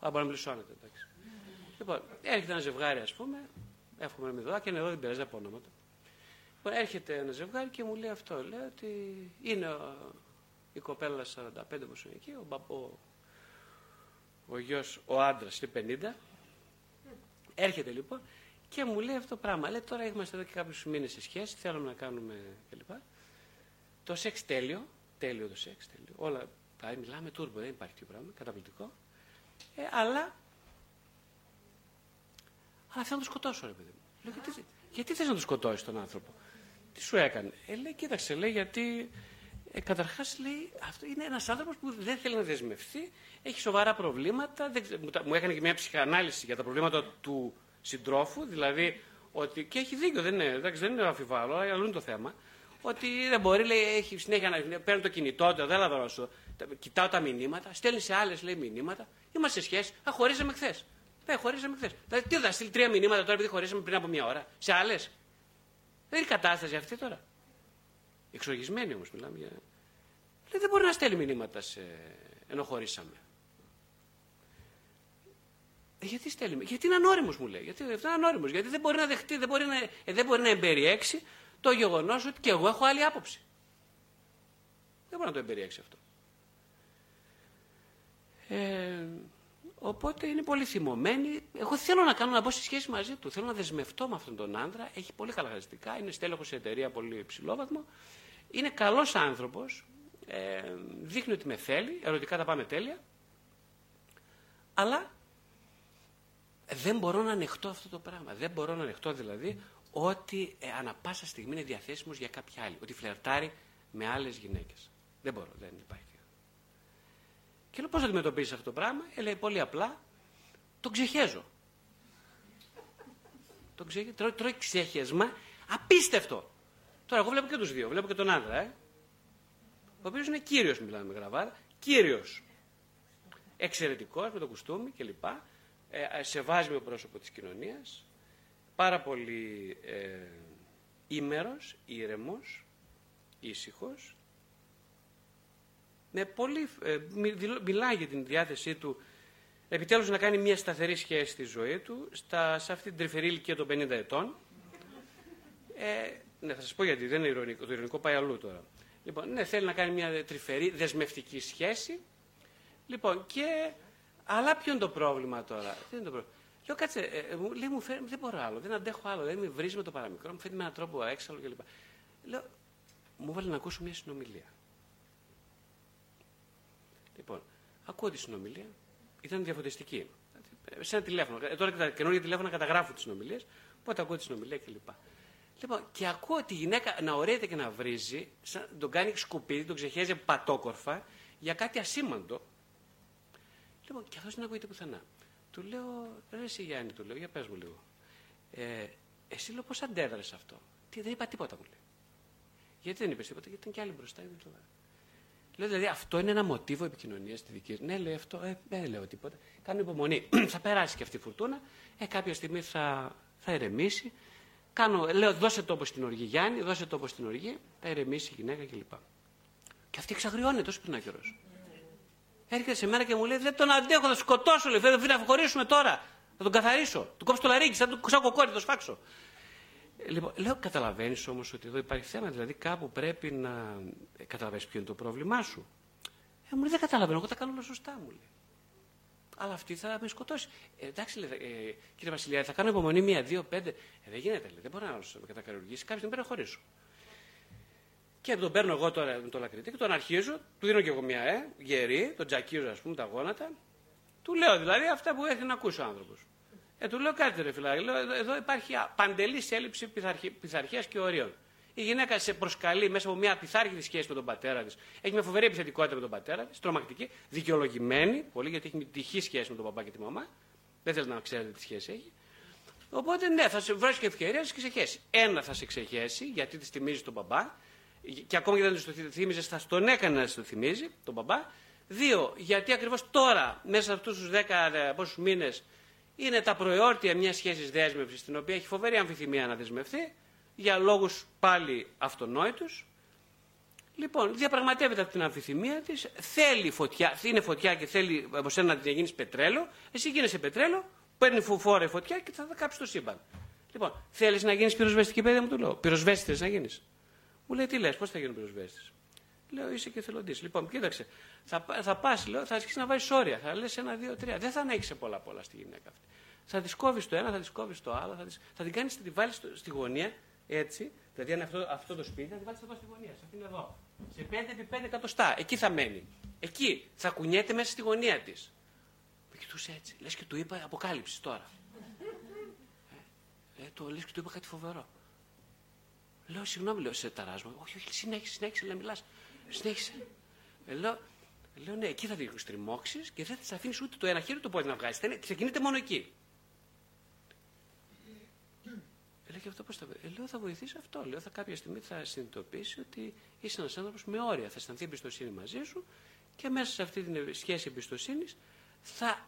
μπορεί να μπλησσώνεται. Λοιπόν, έρχεται ένα ζευγάρι, ας πούμε, εύχομαι να μην δω, και είναι εδώ, δεν πειράζει από ονόματα. Λοιπόν, έρχεται ένα ζευγάρι και μου λέει αυτό. Λέει ότι είναι η κοπέλα 45 εκεί, ο γιος, ο άντρας, 50. Έρχεται λοιπόν και μου λέει αυτό το πράγμα. Λέει τώρα είμαστε εδώ και κάποιους μήνες σε σχέση, θέλουμε να κάνουμε κλπ. Το σεξ τέλειο, τέλειο το σεξ, τέλειο. Όλα, μιλάμε τούρμπο, δεν υπάρχει τίποτα πράγμα, καταπληκτικό. Αλλά θέλω να το σκοτώσω, ρε παιδί μου. Λέω, γιατί θες να το σκοτώσεις τον άνθρωπο, τι σου έκανε. Λέει, κοίταξε, λέει, γιατί καταρχάς λέει, αυτό είναι ένας άνθρωπος που δεν θέλει να δεσμευτεί, έχει σοβαρά προβλήματα. Μου έκανε και μια ψυχανάλυση για τα προβλήματα του συντρόφου, δηλαδή ότι. Και έχει δίκιο, δεν είναι αμφιβάλλω, αλλά αλλού είναι το θέμα. Ότι δεν μπορεί, λέει, έχει συνέχεια να παίρνει το κινητό του, δεν λαβαίνω σου. Κοιτάω τα μηνύματα, στέλνει σε άλλες, λέει, μηνύματα. Είμαστε σε σχέση. Α, χωρίσαμε χθες. Χωρίσαμε χθες. Δηλαδή, τι θα στείλει 3 μηνύματα τώρα επειδή χωρίσαμε πριν από μια ώρα. Σε άλλες. Δεν είναι κατάσταση αυτή τώρα. Εξοργισμένοι όμως μιλάμε για. Δηλαδή, δεν μπορεί να στέλνει μηνύματα ενώ χωρίσαμε. Γιατί στέλνει. Γιατί είναι ανώριμος, μου λέει. Γιατί δεν μπορεί να δεχτεί, δεν μπορεί να εμπεριέξει το γεγονός ότι και εγώ έχω άλλη άποψη. Δεν μπορεί να το εμπεριέξει αυτό. Οπότε είναι πολύ θυμωμένη. Εγώ θέλω να μπω στη σχέση μαζί του. Θέλω να δεσμευτώ με αυτόν τον άντρα. Έχει πολύ καλά χαρακτηριστικά. Είναι στέλεχος σε εταιρεία πολύ υψηλόβαθμο. Είναι καλός άνθρωπος. Δείχνει ότι με θέλει. Ερωτικά τα πάμε τέλεια. Αλλά δεν μπορώ να ανεχτώ αυτό το πράγμα. Δεν μπορώ να ανεχτώ δηλαδή ότι ανά πάσα στιγμή είναι διαθέσιμος για κάποια άλλη. Ότι φλερτάρει με άλλες γυναίκες. Δεν μπορώ, δεν υπάρχει. Και λέω, πώς αντιμετωπίζεις αυτό το πράγμα. Λέει, πολύ απλά, τον ξεχέζω. Τρώει ξέχεσμα απίστευτο. Τώρα, εγώ βλέπω και τους δύο. Βλέπω και τον άντρα, ο οποίος είναι κύριος, μιλάμε με γραβάτα. Κύριος. Εξαιρετικός, με το κουστούμι κλπ. Σεβάσμιο πρόσωπο της κοινωνίας. Πάρα πολύ ήμερος, ήρεμος, ήσυχος. Μιλάει για την διάθεσή του επιτέλους να κάνει μια σταθερή σχέση στη ζωή του σε αυτή την τρυφερή ηλικία των 50 ετών. Ναι, θα σας πω γιατί, δεν είναι ειρωνικό, το ειρωνικό πάει αλλού τώρα. Λοιπόν, ναι, θέλει να κάνει μια τρυφερή δεσμευτική σχέση. Λοιπόν, αλλά ποιο είναι το πρόβλημα τώρα. Δεν είναι το πρόβλημα. Λέω, κάτσε, λέει, μου φέρνει, δεν μπορώ άλλο, δεν αντέχω άλλο, δεν με βρίζει με το παραμικρό, μου φέρνει με έναν τρόπο έξαλλο κλπ. Λέω, μου βάλει να ακούσω μια συνομιλία. Λοιπόν, ακούω τη συνομιλία, ήταν διαφωτιστική. Σε ένα τηλέφωνο. Τώρα τα καινούργια τηλέφωνα καταγράφουν τις συνομιλίες, οπότε ακούω τη συνομιλία κλπ. Λοιπόν, και ακούω τη γυναίκα να ωραίεται και να βρίζει, σαν τον κάνει σκουπίδι, τον ξεχέζει πατόκορφα για κάτι ασήμαντο. Λοιπόν, και αυτός δεν ακούγεται πουθενά. Του λέω, ρε εσύ Γιάννη, του λέω, για πες μου λίγο. Εσύ λέω πώς αντέδρασες αυτό. Δεν είπα τίποτα, μου λέει. Γιατί δεν είπες τίποτα, γιατί ήταν κι άλλοι μπροστά, δεν το λέω. Λέω, δηλαδή, αυτό είναι ένα μοτίβο επικοινωνίας στη δική σου. Ναι, λέει αυτό, δεν λέω τίποτα. Κάνω υπομονή. Θα περάσει και αυτή η φουρτούνα, κάποια στιγμή θα ηρεμήσει. Λέω, δώσε τόπο στην οργή, Γιάννη, δώσε τόπο στην οργή, θα ηρεμήσει η γυναίκα κλπ. Και αυτή εξαγριώνεται τόσο πριν καιρό. Έρχεται σε μένα και μου λέει, δεν τον αντέχω, θα σκοτώσω, λέει, θα χωρίσουμε τώρα. Θα τον καθαρίσω. Του κόψω το λαρίκι, σαν κοκόρι, θα το σφάξω. Λοιπόν, λέω, καταλαβαίνεις όμως ότι εδώ υπάρχει θέμα, δηλαδή κάπου πρέπει να καταλαβαίνεις ποιο είναι το πρόβλημά σου. Μου λέει, δεν καταλαβαίνω, εγώ τα κάνω όλα σωστά, μου λέει. Αλλά αυτή θα με σκοτώσει. Εντάξει, λέει, κύριε Βασιλιά, θα κάνω υπομονή 1, 2, 5. Δεν γίνεται, λέει, δεν μπορώ να με κατακαρουργήσει, κάποια στιγμή πρέπει να χωρίσω. Και τον παίρνω εγώ τώρα με το λακριτή και τον αρχίζω, του δίνω και εγώ μια γερή, τον τζακίζω, ας πούμε, τα γόνατα. Του λέω δηλαδή αυτά που έρχεται να ακούσει ο άνθρωπος. Του λέω κάτι ρε φιλάκι, εδώ υπάρχει παντελής έλλειψη πειθαρχίας και ορίων. Η γυναίκα σε προσκαλεί μέσα από μια απειθάρχητη σχέση με τον πατέρα της. Έχει μια φοβερή επιθετικότητα με τον πατέρα της, τρομακτική, δικαιολογημένη, πολύ γιατί έχει τυχή σχέση με τον παπά και τη μαμά. Δεν θέλει να ξέρετε τι σχέση έχει. Οπότε ναι, θα σε βρει και ευκαιρία να σε ξεχέσει. Ένα θα σε ξεχέσει γιατί τη θυμίζει τον παπά, και ακόμα και δεν το θύμιζε, θα τον έκανε να το θυμίζει τον παπά. 2, γιατί ακριβώς τώρα, μέσα σε αυτούς τους 10 πόσους μήνες. Είναι τα προεόρτια μιας σχέσης δέσμευσης, την οποία έχει φοβερή αμφιθυμία να δεσμευτεί, για λόγους πάλι αυτονόητους. Λοιπόν, διαπραγματεύεται από την αμφιθυμία της, θέλει φωτιά, είναι φωτιά και θέλει από σένα να γίνεις πετρέλαιο, εσύ γίνεσαι πετρέλαιο, παίρνει φουφόρα η φωτιά και θα τα κάψει το σύμπαν. Λοιπόν, θέλεις να γίνεις πυροσβεστική παιδεία, μου του λέω. Πυροσβέστης να γίνεις. Μου λέει, τι λες, πώς θα γίνω πυροσβέστης. Λέω, είσαι και εθελοντής. Λοιπόν, κοίταξε, θα πας, λέω, θα αρχίσεις να βάζεις όρια. Θα λες 1, 2, 3. Δεν θα ανέχεις πολλά στη γυναίκα αυτή. Θα τη κόβεις το ένα, θα τη κόβεις το άλλο, θα την κάνεις, θα τη βάλεις στη γωνία, έτσι. Δηλαδή, αν αυτό το σπίτι, θα τη βάλεις εδώ στη γωνία. Σε αυτήν εδώ. Σε 5x5 εκατοστά. Εκεί θα μένει. Εκεί θα κουνιέται μέσα στη γωνία της. Με κοιτούσε έτσι. Λες και του είπα αποκάλυψη τώρα. Λες και του είπα κάτι φοβερό. Λέω, συγγνώμη, λέω, σε ταράζω. Όχι, συνέχισε, αλλά μιλάς. Συνέχισε. Λέω, ναι, εκεί θα την τριμώξεις και δεν θα της αφήνεις ούτε το ένα χέρι το πόδι να βγάζεις. Ξεκινείται μόνο εκεί. Λέω, και αυτό πώς θα βοηθήσει. Λέω, θα βοηθήσει αυτό. Λέω, θα κάποια στιγμή θα συνειδητοποιήσει ότι είσαι ένας άνθρωπος με όρια. Θα αισθανθεί εμπιστοσύνη μαζί σου και μέσα σε αυτή την σχέση εμπιστοσύνης,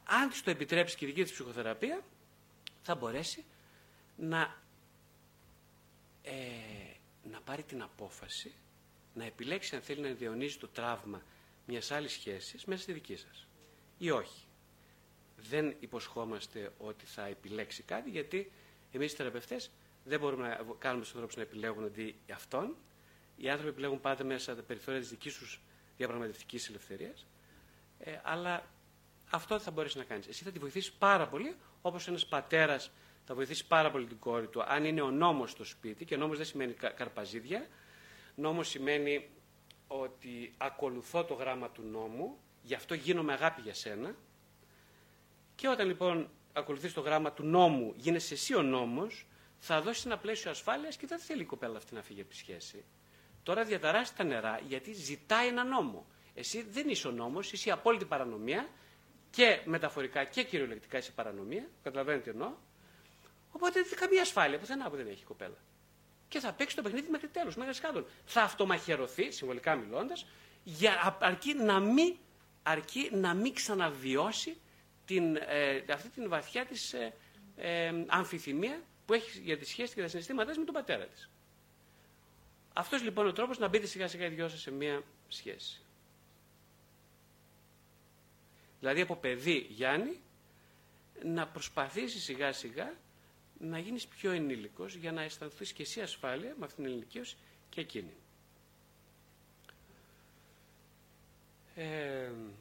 αν της το επιτρέψει και η δική της ψυχοθεραπεία, θα μπορέσει να πάρει την απόφαση να επιλέξει αν θέλει να διαιωνίζει το τραύμα μιας άλλης σχέσης μέσα στη δική σας ή όχι. Δεν υποσχόμαστε ότι θα επιλέξει κάτι, γιατί εμείς οι θεραπευτές δεν μπορούμε να κάνουμε στους ανθρώπους να επιλέγουν αντί αυτών. Οι άνθρωποι επιλέγουν πάντα μέσα τα περιθώρια της δικής τους διαπραγματευτικής ελευθερίας, αλλά αυτό θα μπορείς να κάνεις. Εσύ θα τη βοηθήσεις πάρα πολύ, όπως ένας πατέρας θα βοηθήσει πάρα πολύ την κόρη του, αν είναι ο νόμος στο σπίτι, και νόμος δεν σημαίνει καρπαζίδια. Νόμος σημαίνει ότι ακολουθώ το γράμμα του νόμου, γι' αυτό γίνομαι αγάπη για σένα. Και όταν λοιπόν ακολουθείς το γράμμα του νόμου, γίνεσαι εσύ ο νόμος, θα δώσεις ένα πλαίσιο ασφάλειας και δεν θέλει η κοπέλα αυτή να φύγει από τη σχέση. Τώρα διαταράσσει τα νερά γιατί ζητάει ένα νόμο. Εσύ δεν είσαι ο νόμος, είσαι η απόλυτη παρανομία και μεταφορικά και κυριολεκτικά είσαι παρανομία. Καταλαβαίνετε τι εννοώ. Οπότε δεν καμία ασφάλεια πουθενά που δεν έχει η κοπέλα. Και θα παίξει το παιχνίδι μέχρι τέλος, μέχρι σκάτων. Θα αυτομαχαιρωθεί, συμβολικά μιλώντας, αρκεί να μην ξαναβιώσει αυτή την βαθιά της αμφιθυμία που έχει για τη σχέση και τα συναισθήματά με τον πατέρα της. Αυτός λοιπόν ο τρόπος να μπείτε σιγά σιγά οι δυο σας σε μία σχέση. Δηλαδή από παιδί Γιάννη να προσπαθήσεις σιγά σιγά να γίνεις πιο ενήλικος για να αισθανθείς και εσύ ασφάλεια με αυτήν την ενηλικίωση και εκείνη.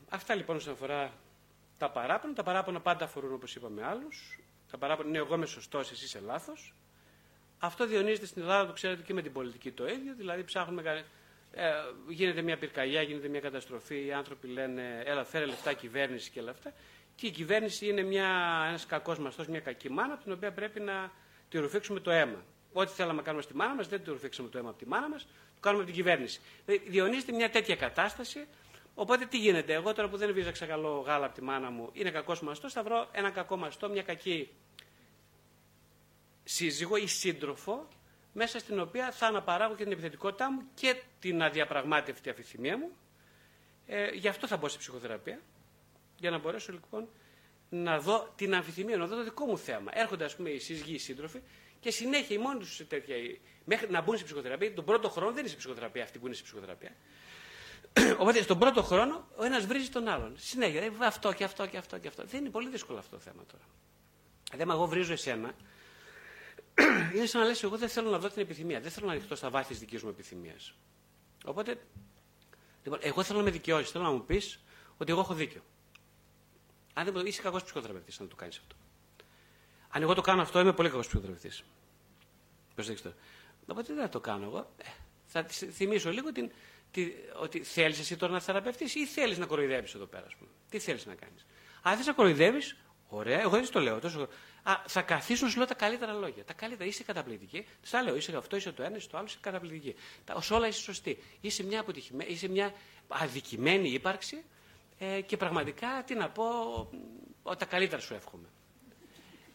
Αυτά λοιπόν όσον αφορά τα παράπονα. Τα παράπονα πάντα αφορούν, όπως είπαμε, άλλους. Τα παράπονα είναι εγώ είμαι σωστός, εσύ είσαι λάθος. Αυτό διονύζεται στην Ελλάδα, το ξέρετε, και με την πολιτική το ίδιο. Δηλαδή ψάχνουμε, γίνεται μια πυρκαγιά, γίνεται μια καταστροφή, οι άνθρωποι λένε έλα φέρε λεφτά κυβέρνηση και όλα αυτά. Και η κυβέρνηση είναι ένας κακός μαστός, μια κακή μάνα, από την οποία πρέπει να τη ρουφήξουμε το αίμα. Ό,τι θέλαμε να κάνουμε στη μάνα μας, δεν τη ρουφήξαμε το αίμα από τη μάνα μας, το κάνουμε από την κυβέρνηση. Διονύζεται μια τέτοια κατάσταση. Οπότε τι γίνεται, εγώ τώρα που δεν βίζαξα καλό γάλα από τη μάνα μου, είναι κακός μαστός, θα βρω έναν κακό μαστό, μια κακή σύζυγο ή σύντροφο, μέσα στην οποία θα αναπαράγω και την επιθετικότητά μου και την αδιαπραγμάτευτη αμφιθυμία μου. Γι' αυτό θα μπω σε ψυχοθεραπεία. Για να μπορέσω λοιπόν να δω την αμφιθυμία, να δω το δικό μου θέμα. Έρχονται, ας πούμε, οι σύζυγοι, οι σύντροφοι και συνέχεια οι μόνοι του τέτοια. Μέχρι να μπουν σε ψυχοθεραπεία, τον πρώτο χρόνο δεν είναι σε ψυχοθεραπεία αυτοί που είναι σε ψυχοθεραπεία. Οπότε στον πρώτο χρόνο ο ένας βρίζει τον άλλον. Συνέχεια, αυτό και αυτό και αυτό και αυτό. Δεν είναι πολύ δύσκολο αυτό το θέμα τώρα. Δηλαδή, εγώ βρίζω εσένα, είναι σαν να λες: εγώ δεν θέλω να δω την επιθυμία. Δεν θέλω να ανοιχτώ στα βάθη τη δική μου επιθυμία. Οπότε, λοιπόν, εγώ θέλω να με δικαιώσεις, θέλω να μου πεις ότι εγώ έχω δίκιο. Αν δεν είσαι κακός ψυχοθεραπευτής, αν το κάνεις αυτό. Αν εγώ το κάνω αυτό, είμαι πολύ κακός ψυχοθεραπευτής. Προσέξτε τώρα. Οπότε δεν θα το κάνω εγώ. Θα θυμίσω λίγο ότι θέλεις εσύ τώρα να θεραπευτείς ή θέλεις να κοροϊδεύεις εδώ πέρα, ας πούμε. Τι θέλεις να κάνεις. Αν θες να κοροϊδεύεις, ωραία, εγώ δεν το λέω. Θα καθίσουν, σου λέω τα καλύτερα λόγια. Τα καλύτερα, είσαι καταπληκτική. Σα λέω, είσαι αυτό, είσαι το ένα, είσαι το άλλο, είσαι καταπληκτική. Ως όλα είσαι σωστή. Είσαι μια αποτυχημένη, είσαι μια αδικημένη ύπαρξη. Και πραγματικά, τι να πω, τα καλύτερα σου εύχομαι.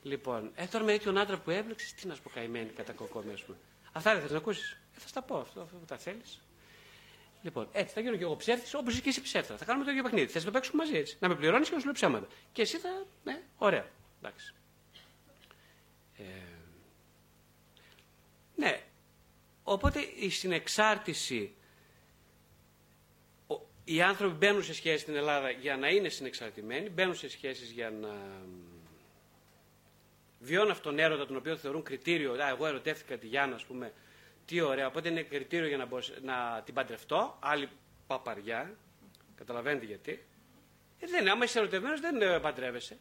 Λοιπόν, τώρα με τέτοιον άντρα που έβλεξες, τι να σου πω, καημένη, κατακοκόμη, ας πούμε. Αυτά δεν θες να ακούσεις. Θα στα πω, αυτό που τα θέλεις. Λοιπόν, έτσι θα γίνω και εγώ ψεύτης, όπως και εσύ ψεύτρα. Θα κάνουμε το ίδιο παιχνίδι. Θες να το παίξουμε μαζί, έτσι. Να με πληρώνεις και να σου λέω ψέματα. Και εσύ θα. Ναι, ωραία. Εντάξει. Ναι. Οπότε η συνεξάρτηση Οι άνθρωποι μπαίνουν σε σχέσεις στην Ελλάδα για να είναι συνεξαρτημένοι, μπαίνουν σε σχέσεις για να βιώνουν αυτόν τον έρωτα, τον οποίο θεωρούν κριτήριο. Εγώ ερωτεύτηκα τη Γιάννα, ας πούμε, τι ωραία. Οπότε είναι κριτήριο για να την παντρευτώ. Άλλη παπαριά. Καταλαβαίνετε γιατί. Δεν, άμα είσαι ερωτευμένος, δεν παντρεύεσαι.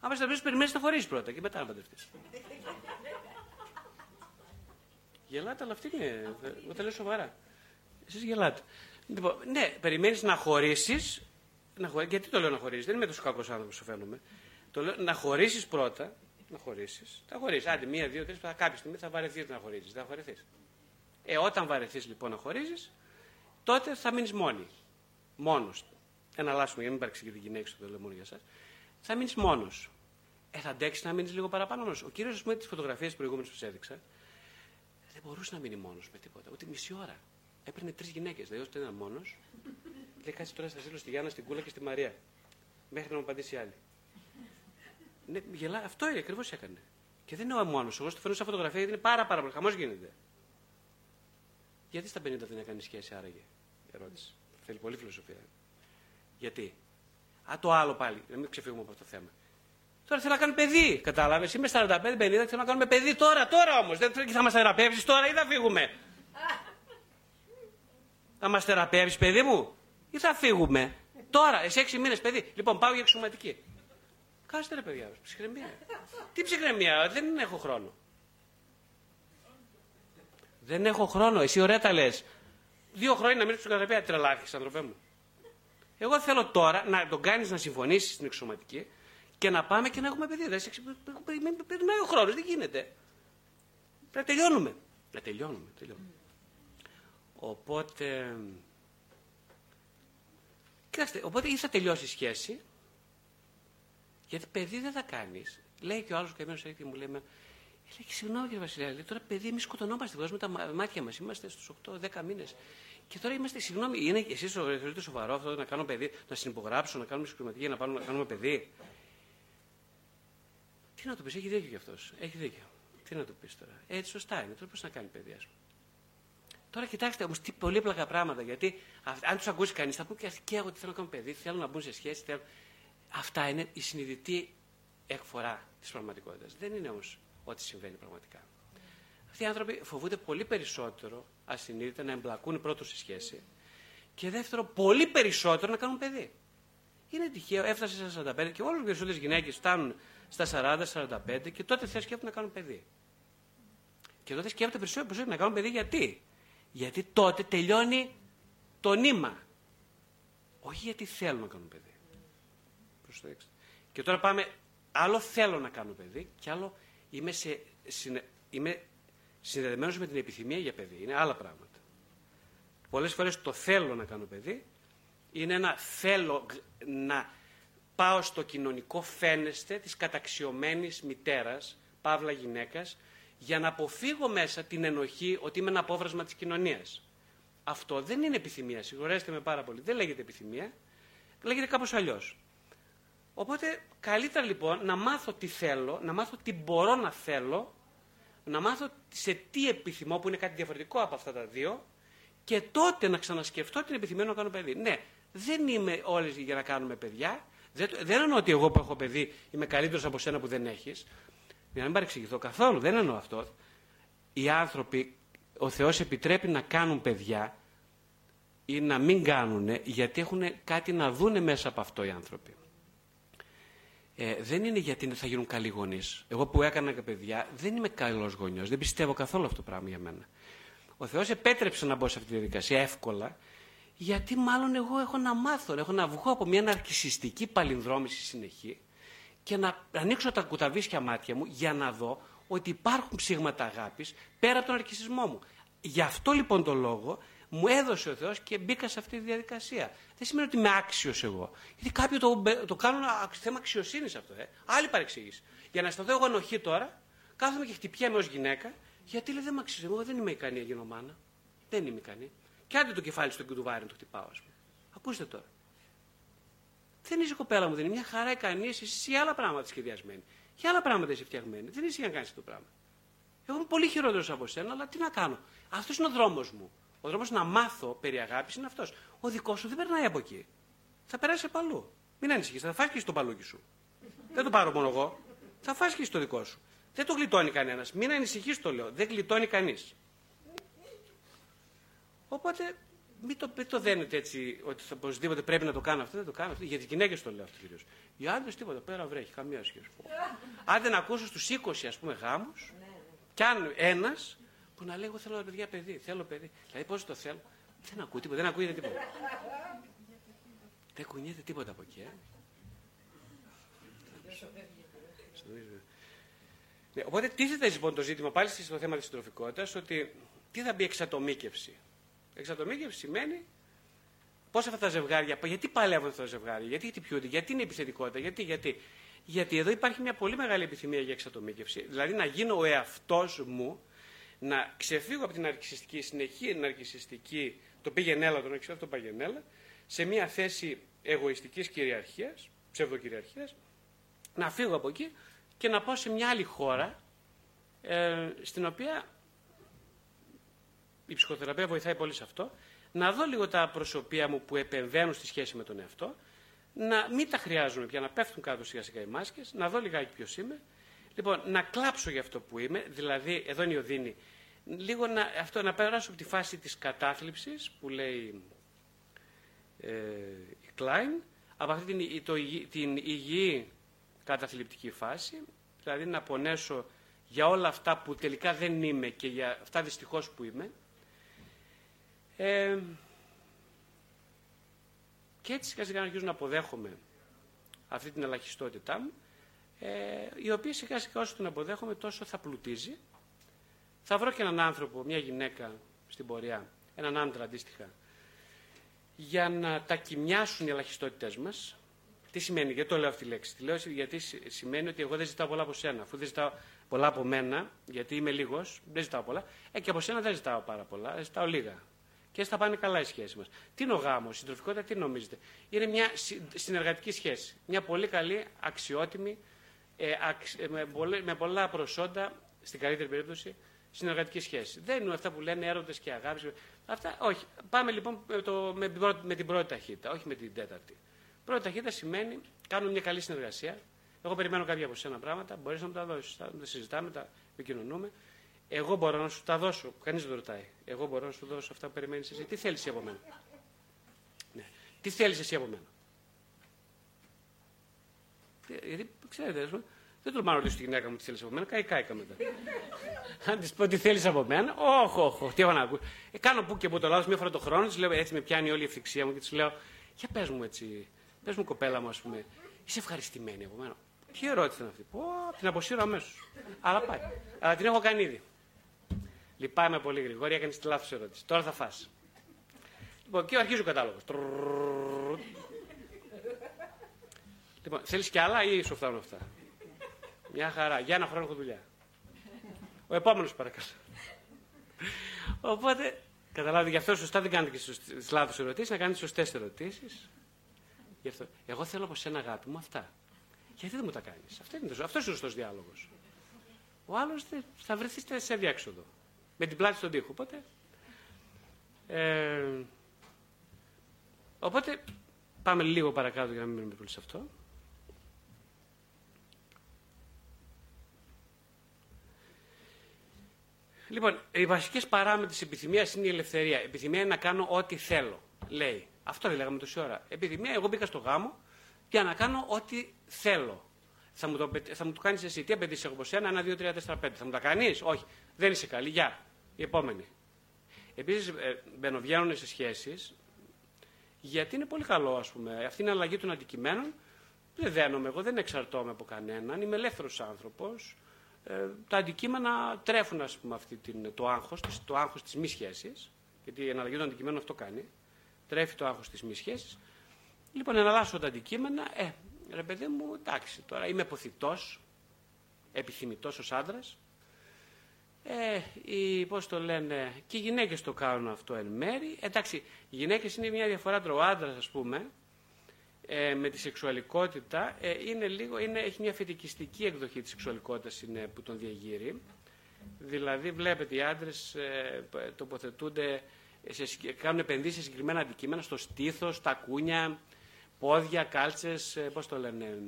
Άμα είσαι ερωτευμένος, περιμένεις να χωρίσεις πρώτα και μετά να παντρευτείς. Γελάτε, αλλά αυτή είναι. Εγώ τα λέω σοβαρά. Εσείς γελάτε. Λοιπόν, ναι, περιμένεις να χωρίσεις. Γιατί το λέω να χωρίσεις, δεν είμαι τόσο κακός άνθρωπος, σου φαίνομαι. Το λέω να χωρίσεις πρώτα. Να χωρίσεις. Θα χωρίσεις. Άντε, μία, δύο, τρεις, κάποια στιγμή θα βαρεθείς να χωρίσεις. Θα χωρεθείς. Όταν βαρεθείς λοιπόν να χωρίσεις, τότε θα μείνεις μόνη. Μόνος. Εναλλάσσουμε για να μην υπάρξει και την γυναίκα, το λέω μόνο για εσάς. Θα μείνεις μόνος. Θα αντέξεις να μείνεις λίγο παραπάνω μόνος. Ο κύριος, ας πούμε, τις φωτογραφίες προηγούμενες που σας έδειξα, δεν μπορούσε να μείνει μόνος με τίποτα. Ούτε μισή ώρα. Έπαιρνε τρεις γυναίκες. Δηλαδή, όταν ήταν μόνος, λέει κάτσε τώρα στα ζήλω στη Γιάννα, στην Κούλα και στη Μαρία. Μέχρι να μου απαντήσει άλλη. Ναι, γελά, αυτό είναι, ακριβώς έκανε. Και δεν είναι ο μόνος. Εγώ στο φαίνω σαν φωτογραφία γιατί είναι πάρα πολύ. Χαμός γίνεται. Γιατί στα 50 δεν έκανε σχέση, άραγε. Ερώτηση. Θέλει πολύ φιλοσοφία. Γιατί. Α, το άλλο πάλι. Να μην ξεφύγουμε από αυτό το θέμα. Τώρα θέλω να κάνω παιδί. Κατάλαβες. Είμαι 45-50. Θέλω να κάνουμε παιδί τώρα όμως. Δεν θέλω και θα μας θεραπεύσεις τώρα ή θα φύγουμε. Θα μας θεραπεύσεις, παιδί μου, ή θα φύγουμε. Τώρα, εσύ 6 μήνες, παιδί. Λοιπόν, πάω για εξωματική. Κάστε ρε παιδιά, ψυχραιμία. Τι ψυχραιμία, δεν έχω χρόνο. Δεν έχω χρόνο, εσύ ωραία τα λες. 2 χρόνια να μείνεις ψυχοθεραπεία, τρελάθηκες, ανθρωπέ μου. Εγώ θέλω τώρα να τον κάνεις να συμφωνήσεις στην εξωματική και να πάμε και να έχουμε παιδί. Δεν περνάει ο χρόνος, δεν γίνεται. Να τελειώνουμε. Να τελειώνουμε. Οπότε. Κοιτάξτε, οπότε ή θα τελειώσει η σχέση. Γιατί παιδί δεν θα κάνει. Λέει και ο άλλο καημένο έρχεται μου λέει: Συγγνώμη κύριε Βασιλιά, λέει, τώρα παιδί, εμεί σκοτωνόμαστε. Βγάζουμε τα μάτια μα. Είμαστε στου 8-10 μήνες. Και τώρα είμαστε, συγγνώμη, είναι εσεί θεωρείτε σοβαρό αυτό να κάνω παιδί, να συνυπογράψω, να κάνουμε συγκριματική, να κάνουμε παιδί. Τι να το πει, έχει δίκιο κι αυτό. Έχει δίκιο. Τι να το πει τώρα. Έτσι, σωστά είναι. Τώρα πώ να κάνει παιδί, α πούμε. Τώρα κοιτάξτε όμως τι πολύπλοκα πράγματα. Γιατί αν τους ακούσει κανείς, θα πούν και εγώ τι θέλω να κάνω παιδί, θέλω να μπουν σε σχέση. Θέλω. Αυτά είναι η συνειδητή εκφορά της πραγματικότητας. Δεν είναι όμως ό,τι συμβαίνει πραγματικά. Αυτοί οι άνθρωποι φοβούνται πολύ περισσότερο ασυνείδητα να εμπλακούν πρώτον σε σχέση και δεύτερο πολύ περισσότερο να κάνουν παιδί. Είναι τυχαίο, έφτασε στα 45 και όλες οι περισσότερες γυναίκες φτάνουν στα 40-45 και τότε σκέφτονται να κάνουν παιδί. Και τότε σκέφτονται περισσότερο να κάνουν παιδί γιατί. Γιατί τότε τελειώνει το νήμα. Όχι γιατί θέλουν να κάνουν παιδί. Προσέξτε. Και τώρα πάμε, άλλο θέλω να κάνω παιδί και άλλο είμαι συνδεδεμένος με την επιθυμία για παιδί. Είναι άλλα πράγματα. Πολλές φορές το θέλω να κάνω παιδί είναι ένα θέλω να πάω στο κοινωνικό φαίνεστε της καταξιωμένης μητέρας, παύλα γυναίκας, για να αποφύγω μέσα την ενοχή ότι είμαι ένα απόβρασμα της κοινωνίας. Αυτό δεν είναι επιθυμία, συγχωρέστε με πάρα πολύ. Δεν λέγεται επιθυμία, λέγεται κάπως αλλιώς. Οπότε καλύτερα λοιπόν να μάθω τι θέλω, να μάθω τι μπορώ να θέλω, να μάθω σε τι επιθυμώ που είναι κάτι διαφορετικό από αυτά τα δύο και τότε να ξανασκεφτώ την επιθυμία να κάνω παιδί. Ναι, δεν είμαι όλες για να κάνουμε παιδιά. Δεν εννοώ ότι εγώ που έχω παιδί είμαι καλύτερος από σένα που δεν έχεις. Για να μην παρεξηγηθώ καθόλου, δεν εννοώ αυτό. Οι άνθρωποι, ο Θεός επιτρέπει να κάνουν παιδιά ή να μην κάνουν, γιατί έχουν κάτι να δούνε μέσα από αυτό οι άνθρωποι. Δεν είναι γιατί θα γίνουν καλοί γονείς. Εγώ που έκανα παιδιά, δεν είμαι καλός γονιός. Δεν πιστεύω καθόλου αυτό το πράγμα για μένα. Ο Θεός επέτρεψε να μπω σε αυτή τη διαδικασία εύκολα, γιατί μάλλον εγώ έχω να μάθω, έχω να βγω από μια ναρκισσιστική παλινδρόμηση συνεχή. Και να ανοίξω τα κουταβίσια μάτια μου για να δω ότι υπάρχουν ψήγματα αγάπης πέρα από τον αρκισισμό μου. Γι' αυτό λοιπόν το λόγο μου έδωσε ο Θεός και μπήκα σε αυτή τη διαδικασία. Δεν σημαίνει ότι είμαι άξιος εγώ. Γιατί κάποιοι το κάνουν θέμα αξιοσύνης αυτό. Άλλη παρεξήγηση. Για να αισθανθώ εγώ ενοχή τώρα, κάθομαι και χτυπιέμαι ως γυναίκα, γιατί λέει δεν με αξίζει. Εγώ δεν είμαι ικανή να γίνω μάνα. Δεν είμαι ικανή. Και άντε το κεφάλι στον κουτουβάρι να το χτυπάω, ας πούμε. Ακούστε τώρα. Δεν είσαι κοπέλα μου, δεν είναι μια χαρά ικανή. Εσύ για άλλα πράγματα σχεδιασμένη. Για άλλα πράγματα είσαι φτιαγμένη. Δεν είσαι για να κάνει αυτό το πράγμα. Εγώ είμαι πολύ χειρότερο από σένα, αλλά τι να κάνω. Αυτό είναι ο δρόμος μου. Ο δρόμος να μάθω περί αγάπης είναι αυτός. Ο δικός σου δεν περνάει από εκεί. Θα περάσει από αλλού. Μην ανησυχείς, θα φάσκεις τον παλούκι σου. Δεν το πάρω μόνο εγώ. Θα φάσκεις το δικό σου. Δεν το γλιτώνει κανένας. Μην ανησυχείς, το λέω. Δεν γλιτώνει κανείς. Οπότε μην το δένετε έτσι ότι οπωσδήποτε πρέπει να το κάνω αυτό. Δεν το κάνω αυτό. Για τις γυναίκες το λέω αυτό κυρίως. Για άντρες τίποτα. Πέρα βρέχει. Καμία σχέση. Αν δεν ακούσω στους 20 ας πούμε γάμους, κι αν ένας που να λέει: εγώ θέλω παιδιά, παιδί. Δηλαδή πώς το θέλω. Δεν ακούω τίποτα. Δεν ακούγεται τίποτα. Δεν κουνιέται τίποτα από εκεί. Οπότε τίθεται λοιπόν το ζήτημα πάλι στο θέμα της συντροφικότητας, ότι τι θα μπει εξατομίκευση. Εξατομίκευση σημαίνει πώς αυτά τα ζευγάρια, γιατί παλεύουν αυτά τα ζευγάρια, γιατί πιούνται, γιατί είναι επιθετικότητα, γιατί εδώ υπάρχει μια πολύ μεγάλη επιθυμία για εξατομίκευση. Δηλαδή να γίνω ο εαυτός μου, να ξεφύγω από την ναρκισσιστική, συνεχή ναρκισσιστική, το πήγαινε έλα, τον εξωτερικό, το πήγαινε έλα, σε μια θέση εγωιστικής κυριαρχίας, ψευδοκυριαρχίας, να φύγω από εκεί και να πάω σε μια άλλη χώρα, στην οποία η ψυχοθεραπεία βοηθάει πολύ σε αυτό, να δω λίγο τα προσωπία μου που επεμβαίνουν στη σχέση με τον εαυτό, να μην τα χρειάζομαι πια, να πέφτουν κάτω σιγά σιγά οι μάσκες, να δω λιγάκι ποιος είμαι, λοιπόν, να κλάψω για αυτό που είμαι, δηλαδή, εδώ είναι η οδύνη, λίγο να περάσω από τη φάση της κατάθλιψης, που λέει η Κλάιν, από αυτή την υγιή καταθλιπτική φάση, δηλαδή να πονέσω για όλα αυτά που τελικά δεν είμαι και για αυτά δυστυχώς που είμαι. Και έτσι σιγά σιγά αρχίζω να αποδέχομαι αυτή την ελαχιστότητά μου, η οποία σιγά σιγά όσο την αποδέχομαι τόσο θα πλουτίζει. Θα βρω και έναν άνθρωπο, μια γυναίκα στην πορεία, έναν άντρα αντίστοιχα, για να τα κοιμιάσουν οι ελαχιστότητες μας. Τι σημαίνει, γιατί το λέω αυτή τη λέξη. Τη λέω γιατί σημαίνει ότι εγώ δεν ζητάω πολλά από σένα. Αφού δεν ζητάω πολλά από μένα, γιατί είμαι λίγος, δεν ζητάω πολλά. Και από σένα δεν ζητάω πάρα πολλά, ζητάω λίγα. Και έτσι θα πάνε καλά οι σχέσεις μας. Τι είναι ο γάμος, η συντροφικότητα, τι νομίζετε. Είναι μια συνεργατική σχέση. Μια πολύ καλή, αξιότιμη, με πολλά προσόντα, στην καλύτερη περίπτωση, συνεργατική σχέση. Δεν είναι αυτά που λένε έρωτες και αγάπης. Αυτά, όχι. Πάμε λοιπόν με την πρώτη ταχύτητα, όχι με την τέταρτη. Πρώτη ταχύτητα σημαίνει κάνουμε μια καλή συνεργασία. Εγώ περιμένω κάποια από εσένα πράγματα, μπορείς να μου τα δώσεις. Τα συζητάμε, τα επικοινωνούμε. Εγώ μπορώ να σου τα δώσω. Κανείς δεν το ρωτάει. Εγώ μπορώ να σου δώσω αυτά που περιμένεις εσύ. Τι θέλεις εσύ από μένα. Ναι. Τι θέλεις εσύ από μένα. Γιατί ξέρετε, δεν τολμάω να ρωτήσω τη γυναίκα μου τι θέλεις από μένα. Καϊκάικα μετά. Αν της πω τι θέλεις από μένα, όχι, τι έχω να ακούω. Κάνω που και που το λάθος μια φορά το χρόνο, της λέω έτσι με πιάνει όλη η ευθυξία μου και της λέω για πες μου έτσι. Πες μου, κοπέλα μου, ας πούμε, είσαι ευχαριστημένη από μένα. Τι ερώτηση ήταν αυτή. Πω, την αποσύρω αμέσως. Αλλά πάει. Αλλά την έχω κάνει ήδη. Λυπάμαι πολύ, Γρηγόρη, έκανες τη λάθος ερώτηση. Τώρα θα φας. Λοιπόν, και αρχίζει ο κατάλογος. Λοιπόν, θέλεις κι άλλα ή σου φτάνουν αυτά. Μια χαρά. Για ένα χρόνο έχω δουλειά. Ο επόμενος, παρακαλώ. Οπότε, καταλάβετε, γι' αυτό σωστά δεν κάνετε και τις λάθος ερωτήσεις, να κάνετε σωστές ερωτήσεις. Γι' αυτό. Εγώ θέλω από σένα αγάπη μου αυτά. Γιατί δεν μου τα κάνεις. Αυτός είναι ο σωστός διάλογος. Ο άλλος θα βρεθεί σε διέξοδο. Με την πλάτη στον τοίχο. Οπότε, πάμε λίγο παρακάτω για να μην μείνουμε πολύ σε αυτό. Λοιπόν, οι βασικές παράμετροι της επιθυμίας είναι η ελευθερία. Επιθυμία είναι να κάνω ό,τι θέλω, λέει. Αυτό λέγαμε τόση ώρα. Επιθυμία, εγώ μπήκα στο γάμο για να κάνω ό,τι θέλω. Θα μου το κάνεις εσύ. Τι απαιτήσεις έχω από σένα, 1, 2, 3, 4, 5. Θα μου τα κάνεις, όχι. Δεν είσαι καλή. Γεια. Η επόμενη. Επίσης, μπαινοβγαίνουν σε σχέσεις, γιατί είναι πολύ καλό, ας πούμε. Αυτή είναι η αλλαγή των αντικειμένων. Δεν δένομαι εγώ, δεν εξαρτώμαι από κανέναν. Είμαι ελεύθερος άνθρωπος. Τα αντικείμενα τρέφουν, ας πούμε, το άγχος της μη σχέσης. Γιατί η αναλλαγή των αντικειμένων αυτό κάνει. Τρέφει το άγχος της μη σχέσης. Λοιπόν, εναλλάσσω τα αντικείμενα. Ρε παιδί μου, εντάξει, τώρα είμαι αποθητός, επιθυμητός ως άντρας. Πώς το λένε, και οι γυναίκες το κάνουν αυτό εν μέρη. Εντάξει, οι γυναίκες είναι μια διαφορά. Ο άντρας, ας πούμε, με τη σεξουαλικότητα, έχει μια φετικιστική εκδοχή της σεξουαλικότητας που τον διαγείρει. Δηλαδή, βλέπετε, οι άντρες τοποθετούνται κάνουν επενδύσεις σε συγκεκριμένα αντικείμενα, στο στήθος, τα κούνια, πόδια, κάλτσες, πώς το λένε,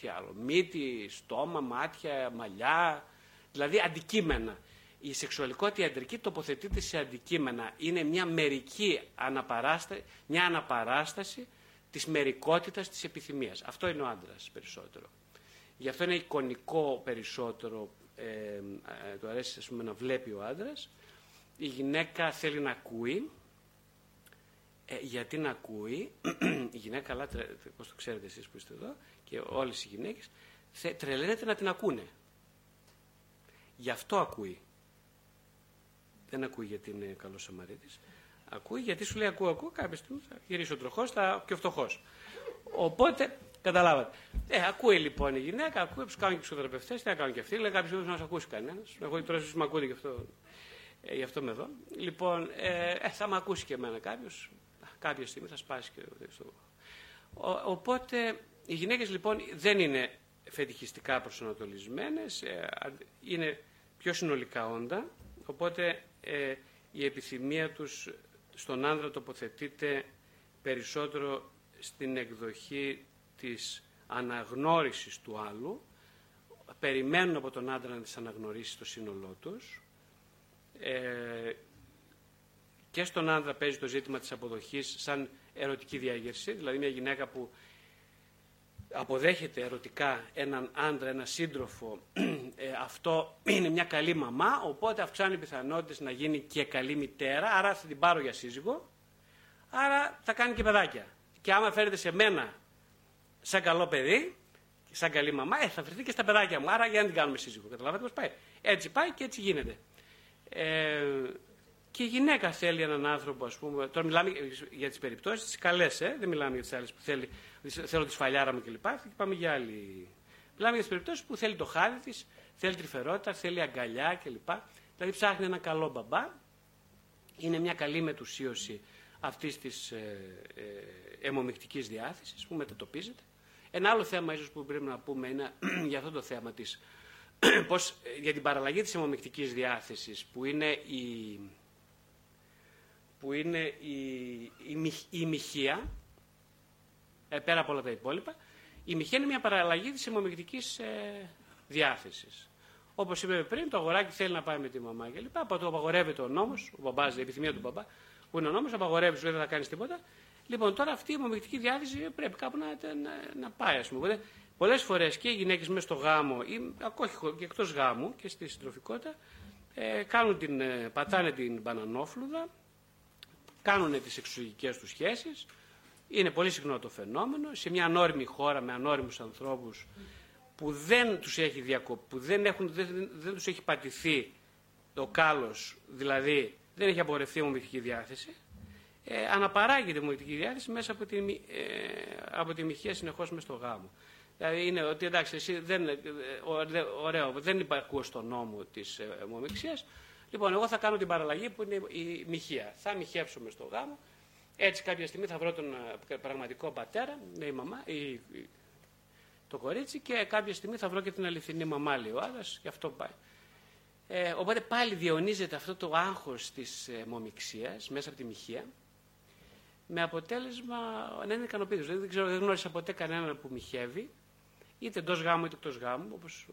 τι άλλο, μύτη, στόμα, μάτια, μαλλιά, δηλαδή αντικείμενα. Η σεξουαλικότητα ιατρική τοποθετείται σε αντικείμενα. Είναι μια μερική αναπαράσταση, μια αναπαράσταση της μερικότητας της επιθυμίας. Αυτό είναι ο άντρας περισσότερο. Γι' αυτό είναι εικονικό περισσότερο, του αρέσει ας πούμε, να βλέπει ο άντρας. Η γυναίκα θέλει να ακούει. Γιατί να ακούει, η γυναίκα, αλλά, πώς το ξέρετε εσείς που είστε εδώ, και όλες οι γυναίκες, τρελαίνεται να την ακούνε. Γι' αυτό ακούει. Δεν ακούει γιατί είναι καλός Σαμαρίτης. Ακούει γιατί σου λέει ακούω, κάποια στιγμή θα γυρίσει ο τροχός και ο φτωχός. Οπότε, καταλάβατε. Ακούει λοιπόν η γυναίκα, ακούει, τους κάνουν και ψυχοθεραπευτές, τι να κάνουν και αυτοί. Λέει κάποιος να σε ακούσει κανένας. Εγώ τώρα ίσως με ακούτε και αυτό. Γι' αυτό είμαι εδώ. Λοιπόν, θα με ακούσει και εμένα κάποιος. Κάποια στιγμή θα σπάσει και οπότε, οι γυναίκες λοιπόν δεν είναι φετιχιστικά προσανατολισμένες, είναι πιο συνολικά όντα, οπότε η επιθυμία τους στον άνδρα τοποθετείται περισσότερο στην εκδοχή της αναγνώρισης του άλλου, περιμένουν από τον άντρα να τις αναγνωρίσει στο σύνολό τους. Και στον άντρα παίζει το ζήτημα της αποδοχής σαν ερωτική διάγερση, δηλαδή μια γυναίκα που αποδέχεται ερωτικά έναν άντρα, ένα σύντροφο, αυτό είναι μια καλή μαμά, οπότε αυξάνει οι πιθανότητες να γίνει και καλή μητέρα, άρα θα την πάρω για σύζυγο, άρα θα κάνει και παιδάκια. Και άμα φέρετε σε μένα σαν καλό παιδί, σαν καλή μαμά, θα βρεθεί και στα παιδάκια μου, άρα για να την κάνουμε σύζυγο. Καταλαβαίνετε πώς πάει. Έτσι πάει και έτσι γίνεται. Και η γυναίκα θέλει έναν άνθρωπο, ας πούμε. Τώρα μιλάμε για τις περιπτώσεις, τις καλές, δεν μιλάμε για τις άλλες που θέλει. Θέλω τη σφαλιάρα μου κλπ. Και πάμε για άλλη. Μιλάμε για τις περιπτώσεις που θέλει το χάδι της, θέλει τρυφερότητα, θέλει αγκαλιά κλπ. Δηλαδή ψάχνει ένα καλό μπαμπά. Είναι μια καλή μετουσίωση αυτής της αιμομυκτικής διάθεσης που μετατοπίζεται. Ένα άλλο θέμα, ίσως που πρέπει να πούμε, είναι για αυτό το θέμα της. Πώς, για την παραλλαγή της αιμομυκτικής διάθεσης που είναι η μοιχεία, πέρα από όλα τα υπόλοιπα, η μοιχεία είναι μια παραλλαγή της αιμομυκτικής διάθεσης. Όπως είπαμε πριν, το αγοράκι θέλει να πάει με τη μαμά κλπ. Από το απαγορεύεται ο νόμος, ο μπαμπάς, η επιθυμία του μπαμπά, που είναι ο νόμος, απαγορεύει, δεν θα κάνεις τίποτα. Λοιπόν, τώρα αυτή η αιμομυκτική διάθεση πρέπει κάπου να πάει, ας πούμε. Οπότε, πολλές φορές και οι γυναίκες μέσα στο γάμο ή ακόμα και εκτός γάμου και στη συντροφικότητα πατάνε την μπανανόφλουδα, κάνουν τις εξωγικές τους σχέσεις. Είναι πολύ συχνό το φαινόμενο. Σε μια ανώριμη χώρα με ανώριμους ανθρώπους που δεν τους έχει πατηθεί το κάλος, δηλαδή δεν έχει απορρευτεί η αιμομυκτική διάθεση, αναπαράγεται η αιμομυκτική διάθεση μέσα από τη μοιχεία συνεχώς μέσα στο γάμο. Δηλαδή είναι ότι εντάξει, εσύ δεν υπακούω στον νόμο της αιμομυξίας. Λοιπόν, εγώ θα κάνω την παραλλαγή που είναι η μοιχεία. Θα μοιχεύσουμε στο γάμο. Έτσι κάποια στιγμή θα βρω τον πραγματικό πατέρα, λέει η μαμά, το κορίτσι, και κάποια στιγμή θα βρω και την αληθινή μαμά, λέει ο άλλος, και αυτό πάει. Οπότε πάλι διαιωνίζεται αυτό το άγχος της αιμομυξίας μέσα από τη μοιχεία, με αποτέλεσμα να είναι ικανοποιητικός. Δηλαδή δεν γνώρισα ποτέ κανέναν που μοιχεύει, είτε εντός γάμου είτε εκτός γάμου, όπως...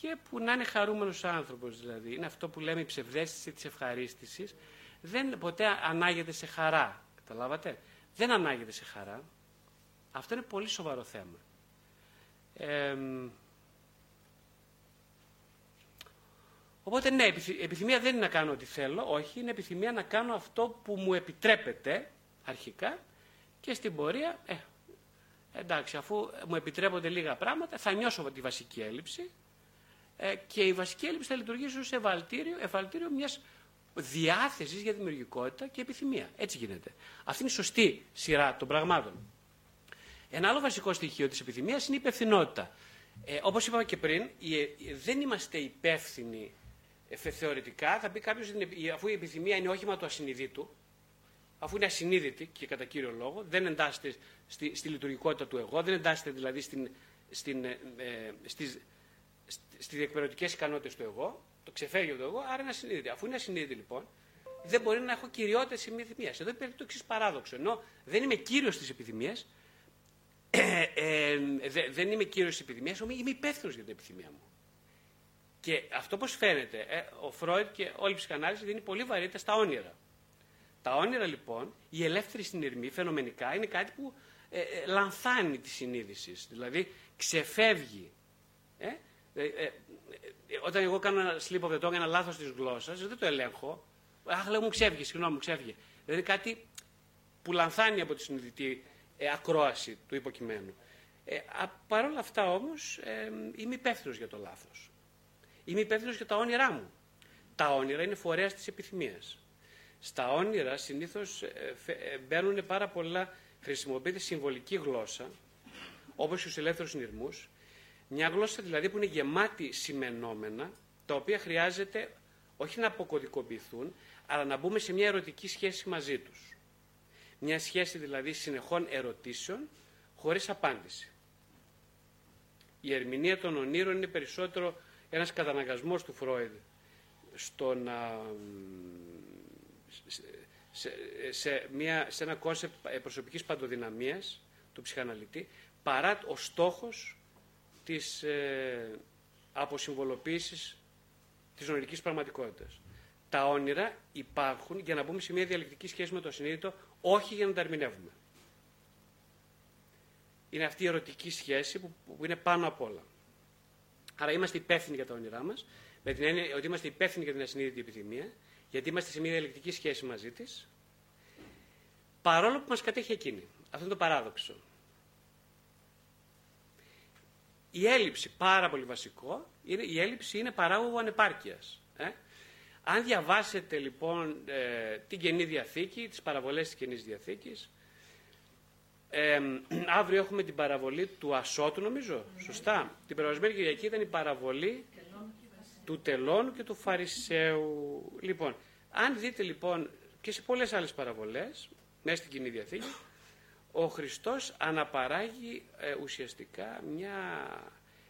και που να είναι χαρούμενος άνθρωπος δηλαδή. Είναι αυτό που λέμε η ψευδέστηση της ευχαρίστησης. Δεν ποτέ ανάγεται σε χαρά. Καταλάβατε. Δεν ανάγεται σε χαρά. Αυτό είναι πολύ σοβαρό θέμα. Οπότε ναι, επιθυμία δεν είναι να κάνω ό,τι θέλω, όχι, είναι επιθυμία να κάνω αυτό που μου επιτρέπεται αρχικά και στην πορεία, εντάξει, αφού μου επιτρέπονται λίγα πράγματα, θα νιώσω τη βασική έλλειψη και η βασική έλλειψη θα λειτουργήσει ως εφαλτήριο μιας διάθεσης για δημιουργικότητα και επιθυμία. Έτσι γίνεται. Αυτή είναι η σωστή σειρά των πραγμάτων. Ένα άλλο βασικό στοιχείο της επιθυμίας είναι η υπευθυνότητα. Όπως είπαμε και πριν, δεν είμαστε υπεύθυνοι θεωρητικά. Θα πει κάποιος, αφού η επιθυμία είναι όχημα του ασυνειδήτου, αφού είναι ασυνείδητη και κατά κύριο λόγο, δεν εντάσσεται στη λειτουργικότητα του εγώ, δεν εντάσσεται δηλαδή στις διεκπαιρεωτικές ικανότητες του εγώ, το ξεφεύγει από το εγώ, άρα είναι ασυνείδητη. Αφού είναι ασυνείδητη λοιπόν, δεν μπορεί να έχω κυριότητα σε μια επιθυμία. Εδώ υπάρχει το εξής παράδοξο. Ενώ δεν είμαι κύριος της επιθυμίας, δεν είμαι κύριος της επιθυμίας, όμως είμαι υπεύθυνος για την επιθυμία μου. Και αυτό πώς φαίνεται, ο Φρόιντ και όλη η ψυχανάλυση δίνει πολύ βαρύτητα στα όνειρα. Τα όνειρα λοιπόν, η ελεύθερη συνειρμή φαινομενικά είναι κάτι που λανθάνει τη συνείδηση, δηλαδή ξεφεύγει. Όταν εγώ κάνω ένα sleep of the tongue, ένα λάθος της γλώσσας, δεν το ελέγχω. Αχ, λέω μου ξέφυγε, συγγνώμη, μου ξέφυγε. Δηλαδή κάτι που λανθάνει από τη συνειδητή ακρόαση του υποκειμένου. Παρ' όλα αυτά όμως είμαι υπεύθυνος για το λάθος. Είμαι υπεύθυνος για τα όνειρά μου. Τα όνειρα είναι φορέας της επιθυμίας. Στα όνειρα συνήθως μπαίνουν πάρα πολλά, χρησιμοποιείται συμβολική γλώσσα, όπως στους ελεύθερους συνειρμούς. Μια γλώσσα δηλαδή που είναι γεμάτη σημενόμενα, τα οποία χρειάζεται όχι να αποκωδικοποιηθούν, αλλά να μπούμε σε μια ερωτική σχέση μαζί τους. Μια σχέση δηλαδή συνεχών ερωτήσεων, χωρίς απάντηση. Η ερμηνεία των ονείρων είναι περισσότερο ένας καταναγκασμός του Φρόιντ στο να... σε ένα κόνσεπτ προσωπικής παντοδυναμίας του ψυχαναλυτή, παρά ο στόχος της αποσυμβολοποίησης της ονειρικής πραγματικότητας. Τα όνειρα υπάρχουν για να μπούμε σε μια διαλεκτική σχέση με το ασυνείδητο, όχι για να τα ερμηνεύουμε. Είναι αυτή η ερωτική σχέση που είναι πάνω απ' όλα. Άρα είμαστε υπεύθυνοι για τα όνειρά μας, με την έννοια ότι είμαστε υπεύθυνοι για την ασυνείδητη επιθυμία, γιατί είμαστε σε μια διαλεκτική σχέση μαζί της, παρόλο που μας κατέχει εκείνη. Αυτό είναι το παράδοξο. Η έλλειψη, πάρα πολύ βασικό, η έλλειψη είναι παράγωγο ανεπάρκειας. Αν διαβάσετε λοιπόν την Καινή Διαθήκη, τις παραβολές της Καινής Διαθήκης, αύριο έχουμε την παραβολή του Ασώτου, νομίζω, σωστά. Την περασμένη Κυριακή ήταν η παραβολή του Τελώνου και του Φαρισαίου. Λοιπόν, αν δείτε λοιπόν και σε πολλές άλλες παραβολές, μέσα στην Καινή Διαθήκη, ο Χριστός αναπαράγει ουσιαστικά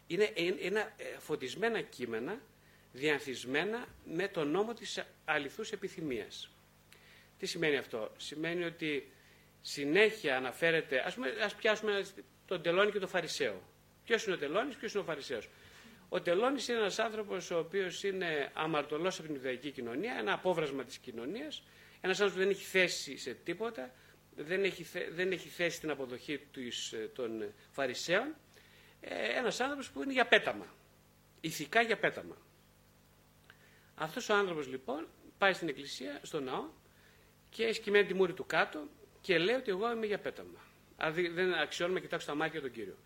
είναι φωτισμένα κείμενα, διανθισμένα με τον νόμο της αληθούς επιθυμίας. Τι σημαίνει αυτό? Σημαίνει ότι συνέχεια αναφέρεται, ας πιάσουμε τον Τελώνη και τον Φαρισαίο. Ποιος είναι ο Τελώνης, ποιος είναι ο Φαρισαίος? Ο Τελώνης είναι ένας άνθρωπος ο οποίος είναι αμαρτωλός από την ιουδαϊκή κοινωνία, ένα απόβρασμα της κοινωνίας, ένας άνθρωπος που δεν έχει θέση σε τίποτα, δεν έχει θέση στην αποδοχή των Φαρισαίων, ένας άνθρωπος που είναι για πέταμα, ηθικά για πέταμα. Αυτός ο άνθρωπος λοιπόν πάει στην εκκλησία, στο ναό, και σκυμμένη τη μούρη του κάτω και λέει ότι εγώ είμαι για πέταμα. Δηλαδή δεν αξιώνουμε να κοιτάξω τα μάτια τον Κύριο.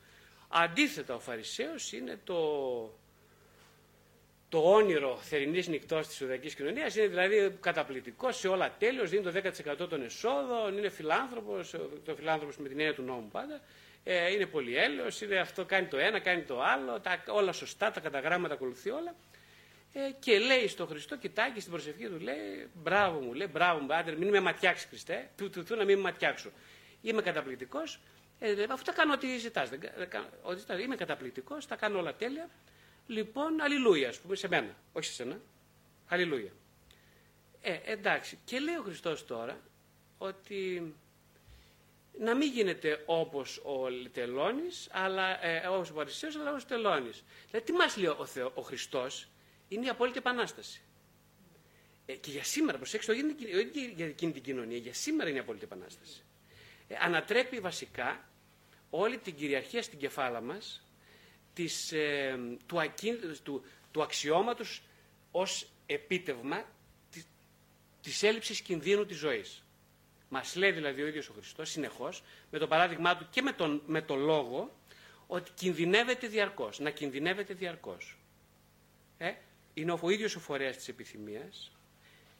Αντίθετα, ο Φαρισαίος είναι το όνειρο θερινής νυχτός της ιουδαϊκής κοινωνίας, είναι δηλαδή καταπληκτικός, σε όλα τέλειος, δίνει το 10% των εσόδων, είναι φιλάνθρωπος, το φιλάνθρωπος με την έννοια του νόμου πάντα, είναι πολυέλεος, είναι αυτό, κάνει το ένα, κάνει το άλλο, όλα σωστά, τα καταγράμματα ακολουθεί όλα. Και λέει στον Χριστό, κοιτάει στην προσευχή του, λέει μπράβο μου, άντε, μην με ματιάξει, Χριστέ, να μην με ματιάξω. Είμαι καταπληκτικός. Αφού τα κάνω ό,τι ζητάς, είμαι καταπληκτικός, τα κάνω όλα τέλεια. Λοιπόν, αλληλούια, ας πούμε, σε μένα, όχι σε σένα. Αλληλούια. Εντάξει, και λέει ο Χριστός τώρα ότι να μην γίνεται όπως ο Τελώνης, όπως ο Παρισίος, αλλά όπως ο Τελώνης. Δηλαδή, τι μας λέει ο Χριστός? Είναι η απόλυτη επανάσταση. Και για σήμερα, προσέξτε, όχι για εκείνη την κοινωνία, για σήμερα είναι η απόλυτη επανάσταση. Ανατρέπει βασικά όλη την κυριαρχία στην κεφάλα μας του αξιώματος ως επίτευγμα της έλλειψης κινδύνου της ζωής. Μας λέει δηλαδή ο ίδιος ο Χριστός συνεχώς με το παράδειγμά του και με το λόγο ότι κινδυνεύεται διαρκώς, να κινδυνεύεται διαρκώς. Είναι ο ίδιος ο φορέας της επιθυμίας.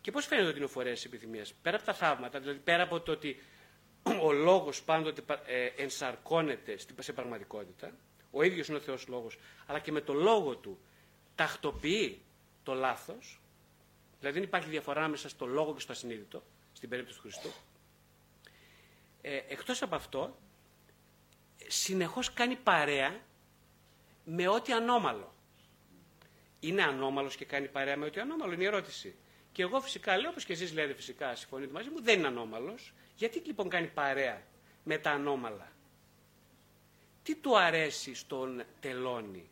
Και πώς φαίνεται ότι είναι ο φορέας της επιθυμίας? Πέρα από τα θαύματα, δηλαδή πέρα από το ότι ο λόγος πάντοτε ενσαρκώνεται σε πραγματικότητα, ο ίδιος είναι ο Θεός λόγος, αλλά και με το λόγο του τακτοποιεί το λάθος, δηλαδή δεν υπάρχει διαφορά ανάμεσα στο λόγο και στο ασυνείδητο, στην περίπτωση του Χριστού. Εκτός από αυτό, συνεχώς κάνει παρέα με ό,τι ανώμαλο. Είναι ανώμαλος και κάνει παρέα με ό,τι ανώμαλο, είναι η ερώτηση. Και εγώ φυσικά λέω, όπως και εσείς λέτε φυσικά, συμφωνείτε μαζί μου, δεν είναι ανώμαλος. Γιατί λοιπόν κάνει παρέα με τα ανώμαλα? Τι του αρέσει στον Τελώνη?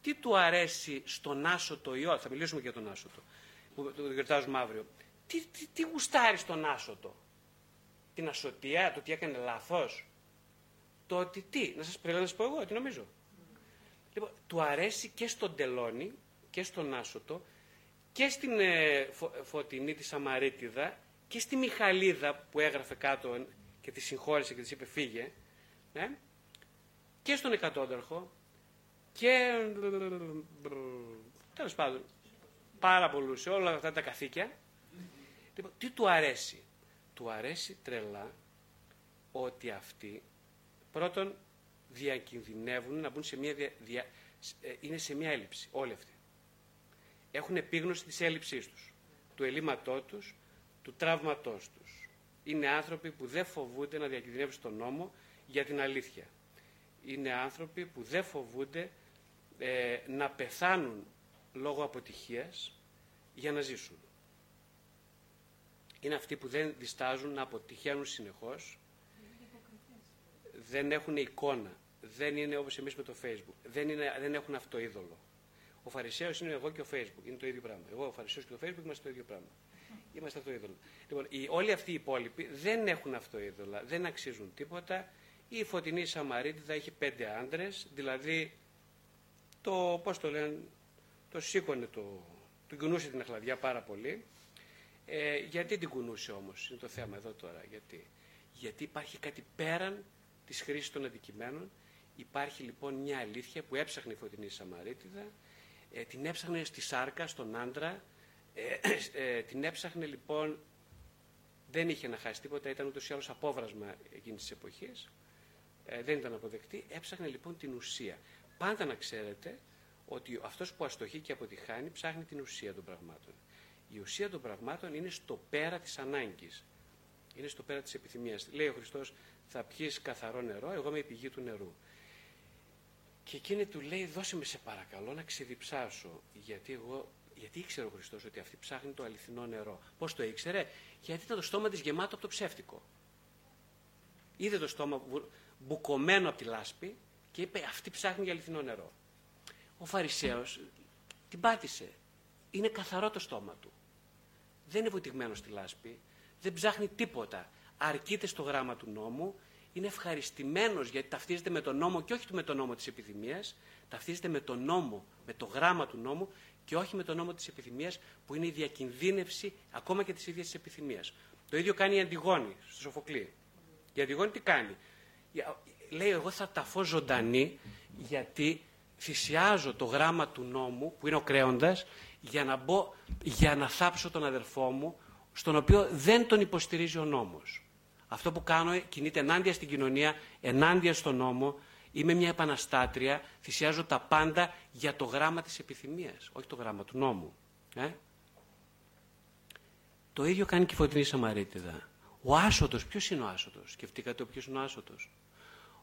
Τι του αρέσει στον Άσωτο Ιώδη? Θα μιλήσουμε και για τον Άσωτο, που το γιορτάζουμε αύριο. Τι γουστάρει στον Άσωτο? Την ασωτεία, το ότι έκανε λάθος? Το ότι τι, να σας πω εγώ, τι νομίζω. Λοιπόν, του αρέσει και στον Τελώνη και στον Άσωτο και στην Φωτεινή τη Σαμαρίτιδα και στη Μιχαλίδα που έγραφε κάτω και τη συγχώρησε και της είπε φύγε, ναι, και στον Εκατόνταρχο και τέλος πάντων πάρα πολλούς, σε όλα αυτά τα καθήκια. Λοιπόν, τι του αρέσει? Του αρέσει τρελά ότι αυτοί πρώτον διακινδυνεύουν να μπουν σε μια είναι σε μια έλλειψη όλοι αυτοί. Έχουν επίγνωση της έλλειψής τους, του ελλείμματός τους, του τραύματός τους. Είναι άνθρωποι που δεν φοβούνται να διακινδυνεύουν τον νόμο για την αλήθεια. Είναι άνθρωποι που δεν φοβούνται να πεθάνουν λόγω αποτυχίας για να ζήσουν. Είναι αυτοί που δεν διστάζουν να αποτυχαίνουν συνεχώς, δεν έχουν εικόνα, δεν είναι όπως εμείς με το Facebook, δεν έχουν αυτοείδωλο. Ο Φαρισαίος είναι εγώ και ο Facebook, είναι το ίδιο πράγμα. Εγώ, ο Φαρισαίος και το Facebook είμαστε το ίδιο πράγμα. Είμαστε αυτοείδωλοι. Λοιπόν, όλοι αυτοί οι υπόλοιποι δεν έχουν αυτοείδωλα, δεν αξίζουν τίποτα. Η Φωτεινή Σαμαρίτιδα είχε 5 άντρες, δηλαδή το, πώς το λένε, το σήκωνε, του κουνούσε την αχλαδιά πάρα πολύ. Γιατί την κουνούσε όμως, είναι το θέμα εδώ τώρα. Γιατί υπάρχει κάτι πέραν της χρήσης των αντικειμένων. Υπάρχει λοιπόν μια αλήθεια που έψαχνε η Φωτεινή Σαμαρίτιδα. Την έψαχνε στη σάρκα, στον άντρα. Την έψαχνε λοιπόν, δεν είχε να χάσει τίποτα, ήταν ούτως ή άλλως απόβρασμα εκείνης της εποχής. Δεν ήταν αποδεκτή, έψαχνε λοιπόν την ουσία. Πάντα να ξέρετε ότι αυτός που αστοχεί και αποτυχάνει ψάχνει την ουσία των πραγμάτων. Η ουσία των πραγμάτων είναι στο πέρα της ανάγκης. Είναι στο πέρα της επιθυμίας. Λέει ο Χριστός, θα πιείς καθαρό νερό, εγώ είμαι η πηγή του νερού. Και εκείνη του λέει, δώσε με σε παρακαλώ να ξεδιψάσω. Γιατί ήξερε ο Χριστός ότι αυτή ψάχνει το αληθινό νερό. Πώς το ήξερε? Γιατί ήταν το στόμα της γεμάτο από το ψεύτικο. Είδε το στόμα μπουκωμένο από τη λάσπη και είπε, αυτή ψάχνει για αληθινό νερό. Ο Φαρισαίος την πάτησε. Είναι καθαρό το στόμα του. Δεν είναι βουτυγμένο στη λάσπη, δεν ψάχνει τίποτα. Αρκείται στο γράμμα του νόμου, είναι ευχαριστημένος γιατί ταυτίζεται με τον νόμο και όχι με τον νόμο της επιθυμίας, ταυτίζεται με τον νόμο, με το γράμμα του νόμου και όχι με τον νόμο της επιθυμίας που είναι η διακινδύνευση ακόμα και της ίδιας της επιθυμίας. Το ίδιο κάνει η Αντιγόνη στο Σοφοκλή. Η Αντιγόνη τι κάνει? Λέει, εγώ θα ταφώ ζωντανή γιατί θυσιάζω το γράμμα του νόμου που είναι ο κρέοντας για να θάψω τον αδερφό μου στον οποίο δεν τον υποστηρίζει ο νόμος. Αυτό που κάνω κινείται ενάντια στην κοινωνία, ενάντια στον νόμο. Είμαι μια επαναστάτρια, θυσιάζω τα πάντα για το γράμμα της επιθυμίας, όχι το γράμμα του νόμου. Το ίδιο κάνει και η Φωτεινή Σαμαρίτιδα. Ο Άσωτος, ποιος είναι ο Άσωτος? Σκεφτήκατε ποιος είναι ο Άσωτος?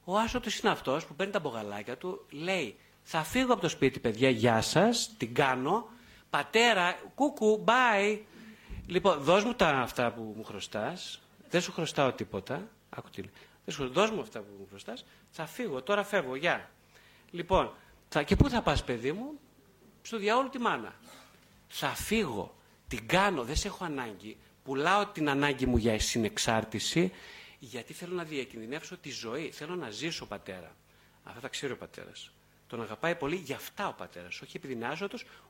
Ο Άσωτος είναι αυτός που παίρνει τα μπογαλάκια του, λέει, θα φύγω από το σπίτι, παιδιά, γεια σας, την κάνω. Πατέρα, κούκου, bye. Λοιπόν, δώσ' μου τα αυτά που μου χρωστάς. Δεν σου χρωστάω τίποτα. Άκου τι λέει. Δώσ' μου αυτά που μου χρωστάς. Θα φύγω, τώρα φεύγω, γεια. Λοιπόν, και πού θα πας, παιδί μου? Στο διαόλου τη μάνα. Θα φύγω, την κάνω, δεν σε έχω ανάγκη. Πουλάω την ανάγκη μου για συνεξάρτηση, γιατί θέλω να διακινδυνεύσω τη ζωή. Θέλω να ζήσω, πατέρα. Αυτά τα ξέρει ο πατέρας. Τον αγαπάει πολύ, γι' αυτά ο πατέρας. Όχι επειδή είναι άσωτος,